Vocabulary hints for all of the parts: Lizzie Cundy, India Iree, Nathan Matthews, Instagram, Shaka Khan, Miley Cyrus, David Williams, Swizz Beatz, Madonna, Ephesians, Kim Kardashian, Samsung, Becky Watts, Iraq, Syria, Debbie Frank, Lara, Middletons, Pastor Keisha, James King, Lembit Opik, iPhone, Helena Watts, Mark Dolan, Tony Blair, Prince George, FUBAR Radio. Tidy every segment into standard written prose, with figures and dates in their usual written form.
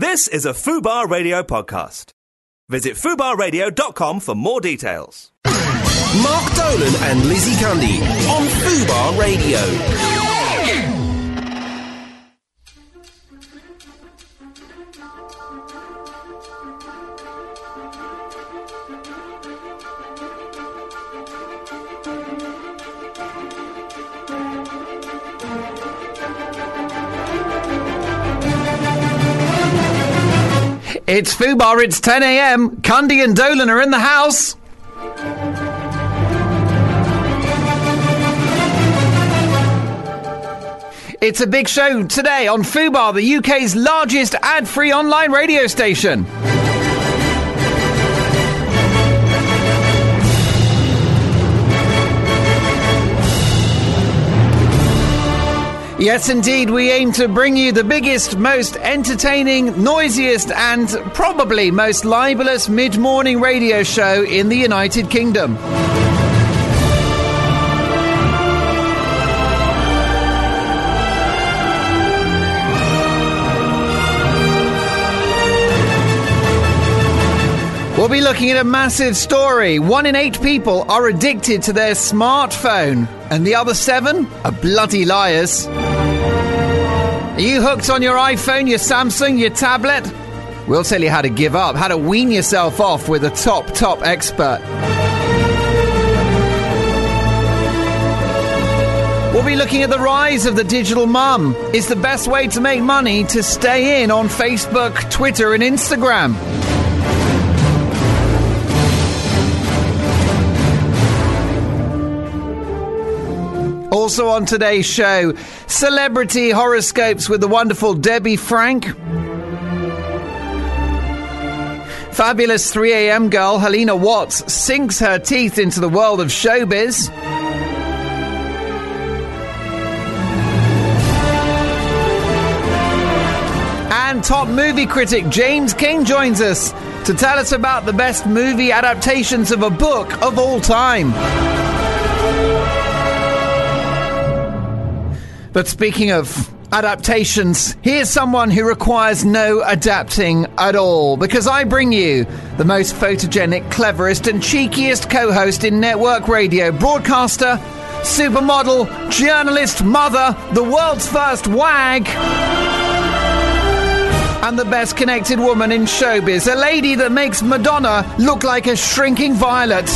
This is a FUBAR Radio podcast. Visit fubarradio.com for more details. Mark Dolan and Lizzie Cundy on FUBAR Radio. It's FUBAR, it's 10 a.m. Cundy and Dolan are in the house. It's a big show today on FUBAR, the UK's largest ad-free online radio station. Yes, indeed, we aim to bring you the biggest, most entertaining, noisiest and probably most libelous mid-morning radio show in the United Kingdom. We'll be looking at a massive story. 1 in 8 people are addicted to their smartphone, and the other 7 are bloody liars. Are you hooked on your iPhone, your Samsung, your tablet? We'll tell you how to give up, how to wean yourself off with a top expert. We'll be looking at the rise of the digital mum. Is the best way to make money to stay in on Facebook, Twitter and Instagram? Also on today's show, celebrity horoscopes with the wonderful Debbie Frank. Fabulous 3am girl Helena Watts sinks her teeth into the world of showbiz. And top movie critic James King joins us to tell us about the best movie adaptations of a book of all time. But speaking of adaptations, here's someone who requires no adapting at all, because I bring you the most photogenic, cleverest and cheekiest co-host in network radio, broadcaster, supermodel, journalist, mother, the world's first wag, and the best connected woman in showbiz, a lady that makes Madonna look like a shrinking violet.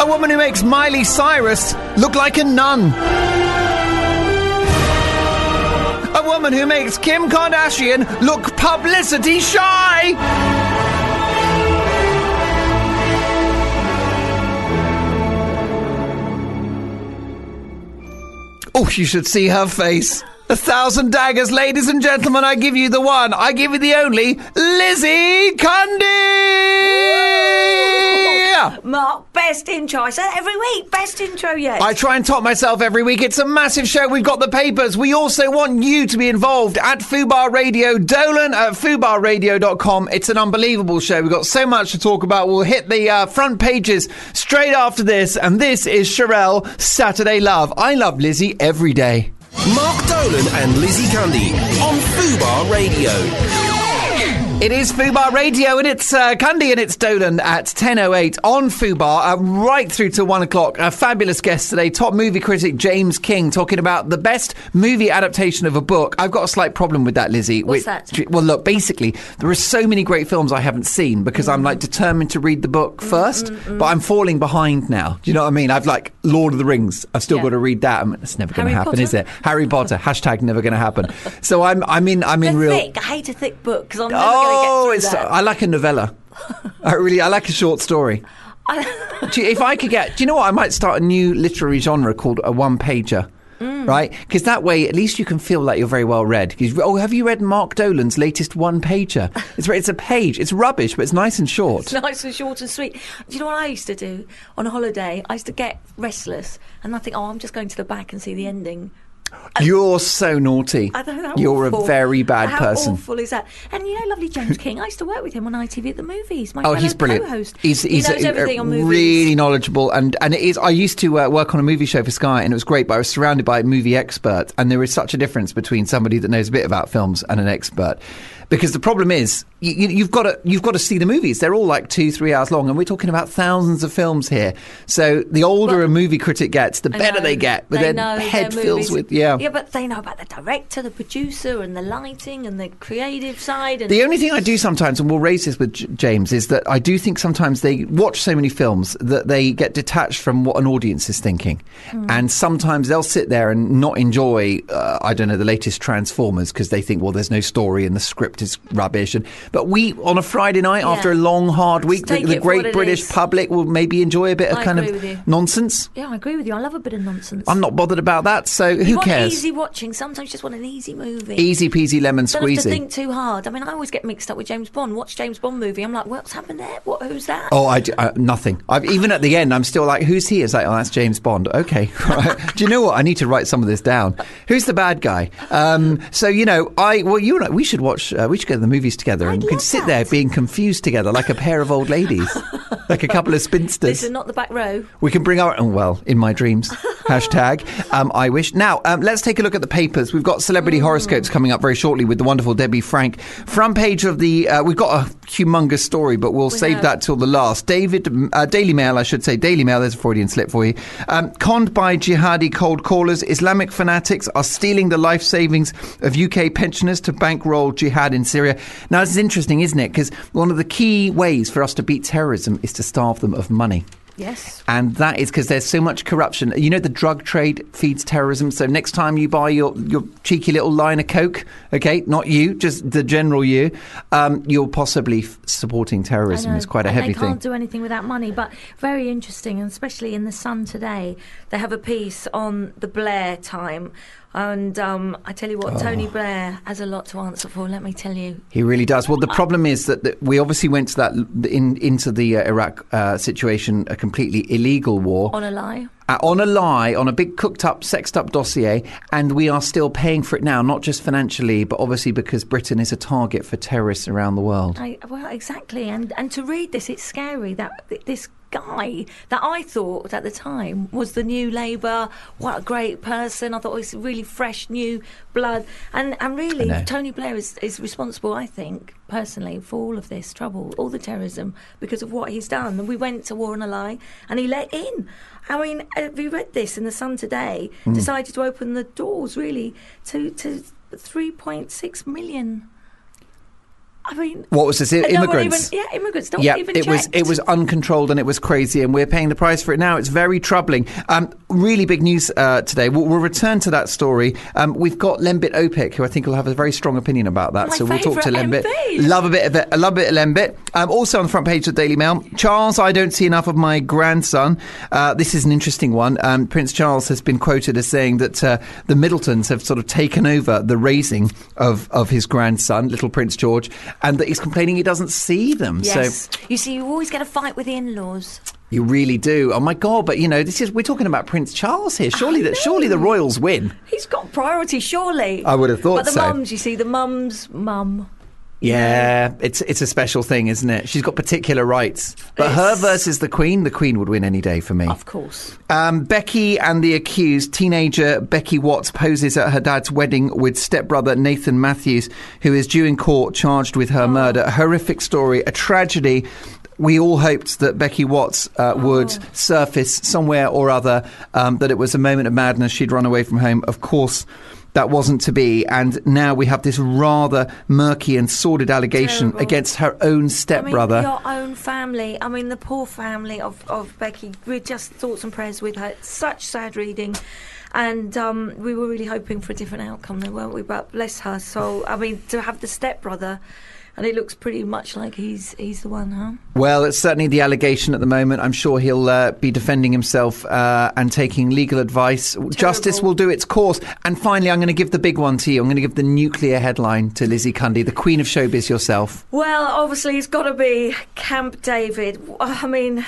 A woman who makes Miley Cyrus look like a nun. A woman who makes Kim Kardashian look publicity shy. Oh, you should see her face. 1,000 daggers, ladies and gentlemen, I give you the one, I give you the only, Lizzie Cundy! Mark, best intro. I said every week, best intro yet. I try and top myself every week. It's a massive show. We've got the papers. We also want you to be involved at FUBAR Radio. Dolan at fubarradio.com. It's an unbelievable show. We've got so much to talk about. We'll hit the front pages straight after this. And this is Sherelle, Saturday Love. I love Lizzie every day. Mark Dolan and Lizzie Cundy on FUBAR Radio. It is FUBAR Radio, and it's Cundy and it's Dolan at 10.08 on FUBAR, right through to 1 o'clock. A fabulous guest today, top movie critic James King, talking about the best movie adaptation of a book. I've got a slight problem with that, Lizzie. What's that? Well, look, basically, there are so many great films I haven't seen because I'm, determined to read the book first, but I'm falling behind now. Do you know what I mean? I've, Lord of the Rings. I've still got to read that. It's never going to happen, Potter? Is it? Harry Potter, hashtag never going to happen. So I'm thick. I hate a thick book because I'm never going to... Oh, I like a novella. I like a short story. Do you know what? I might start a new literary genre called a one-pager, right? Because that way, at least you can feel like you're very well read. Have you read Mark Dolan's latest one-pager? It's a page. It's rubbish, but it's nice and short. It's nice and short and sweet. Do you know what I used to do on a holiday? I used to get restless, and I think, I'm just going to the back and see the ending. You're so naughty. You're awful. A very bad person. How awful is that? And you know, lovely James King. I used to work with him on ITV at the movies. My he's brilliant. Co-host. He knows everything on movies. Really knowledgeable, and it is. I used to work on a movie show for Sky, and it was great. But I was surrounded by movie experts, and there is such a difference between somebody that knows a bit about films and an expert. Because the problem is, you've got to see the movies. They're all like 2-3 hours long, and we're talking about thousands of films here. So the older a movie critic gets, the better they get. But then the head fills with yeah. But they know about the director, the producer, and the lighting, and the creative side. And the only thing I do sometimes, and we'll raise this with James, is that I do think sometimes they watch so many films that they get detached from what an audience is thinking, and sometimes they'll sit there and not enjoy. I don't know, the latest Transformers, because they think, well, there's no story and the script is rubbish, but we on a Friday night after a long hard week, the great British public will maybe enjoy a bit of kind of nonsense. Yeah, I agree with you. I love a bit of nonsense. I'm not bothered about that, so who cares? Easy watching. Sometimes you just want an easy movie. Easy peasy lemon squeezy. Don't have to think too hard. I mean, I always get mixed up with James Bond. Watch James Bond movie, I'm like, what's happened there? Who's that? Oh, nothing. Even at the end, I'm still like, who's he? It's like, oh, that's James Bond. Okay, right. Do you know what? I need to write some of this down. Who's the bad guy? So you know, you and I, we should watch. We should go to the movies together, and we can sit there being confused together like a pair of old ladies, like a couple of spinsters. This is not the back row. We can bring our in my dreams. Hashtag I wish. Now let's take a look at the papers. We've got celebrity horoscopes coming up very shortly with the wonderful Debbie Frank. Front page of the we've got a humongous story, but we'll save that till the last. Daily Mail, I should say. Daily Mail, there's a Freudian slip for you. Conned by jihadi cold callers. Islamic fanatics are stealing the life savings of UK pensioners to bankroll jihad in Syria. Now this is interesting, isn't it? Because one of the key ways for us to beat terrorism is to starve them of money. Yes. And that is because there's so much corruption. You know, the drug trade feeds terrorism. So next time you buy your cheeky little line of coke, okay, not you, just the general you, you're possibly supporting terrorism. It's quite a heavy thing. They can't do anything without money. But very interesting, and especially in The Sun today, they have a piece on the Blair time. And I tell you what, Tony Blair has a lot to answer for, let me tell you. He really does. Well, the problem is that we obviously went to into the Iraq situation, a completely illegal war. On a lie. On a big cooked up, sexed up dossier, and we are still paying for it now, not just financially, but obviously because Britain is a target for terrorists around the world. Well, exactly. And to read this, it's scary that this guy that I thought at the time was the new Labour, what a great person. I thought he's really fresh, new blood. And really, Tony Blair is responsible, I think, personally, for all of this trouble, all the terrorism, because of what he's done. And we went to war on a lie, and he let in. I mean, have you read this in The Sun today? Decided to open the doors, really, to 3.6 million. I mean, what was this? Immigrants. Immigrants. It was uncontrolled, and it was crazy, and we're paying the price for it now. It's very troubling. Really big news today. We'll return to that story. We've got Lembit Opik, who I think will have a very strong opinion about that. So we'll talk to Lembit. Love a bit of Lembit. Also on the front page of the Daily Mail, Charles, I don't see enough of my grandson. This is an interesting one. Prince Charles has been quoted as saying that the Middletons have sort of taken over the raising of his grandson, little Prince George. And that he's complaining he doesn't see them. Yes. So, you see, you always get a fight with the in-laws. You really do. Oh, my God. But, you know, we're talking about Prince Charles here. Surely the royals win. He's got priority, surely. I would have thought so. But the mums, you see, the mum's mum. Yeah, it's a special thing, isn't it? She's got particular rights. But her versus the Queen would win any day for me. Of course. Becky and the accused, teenager Becky Watts, poses at her dad's wedding with stepbrother Nathan Matthews, who is due in court charged with her murder. A horrific story, a tragedy. We all hoped that Becky Watts would surface somewhere or other, that it was a moment of madness. She'd run away from home. Of course, that wasn't to be, and now we have this rather murky and sordid allegation against her own stepbrother. Your own family. I mean, the poor family of Becky. We just thoughts and prayers with her. Such sad reading. And we were really hoping for a different outcome, though, weren't we? But bless her soul. I mean, to have the stepbrother... And it looks pretty much like he's the one, huh? Well, it's certainly the allegation at the moment. I'm sure he'll be defending himself and taking legal advice. Terrible. Justice will do its course. And finally, I'm going to give the big one to you. I'm going to give the nuclear headline to Lizzie Cundy, the queen of showbiz yourself. Well, obviously, it's got to be Camp David. I mean,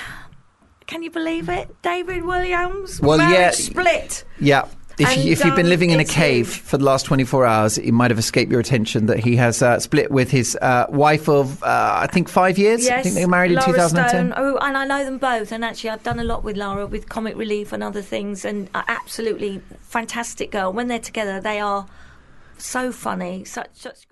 can you believe it? David Williams, marriage split. Yeah. If you've been living in a cave for the last 24 hours, it might have escaped your attention that he has split with his wife of, I think, 5 years. Yes, I think they were married Lara in 2010. Stone. Oh, and I know them both. And actually, I've done a lot with Lara, with Comic Relief and other things. And absolutely fantastic girl. When they're together, they are so funny. Such good.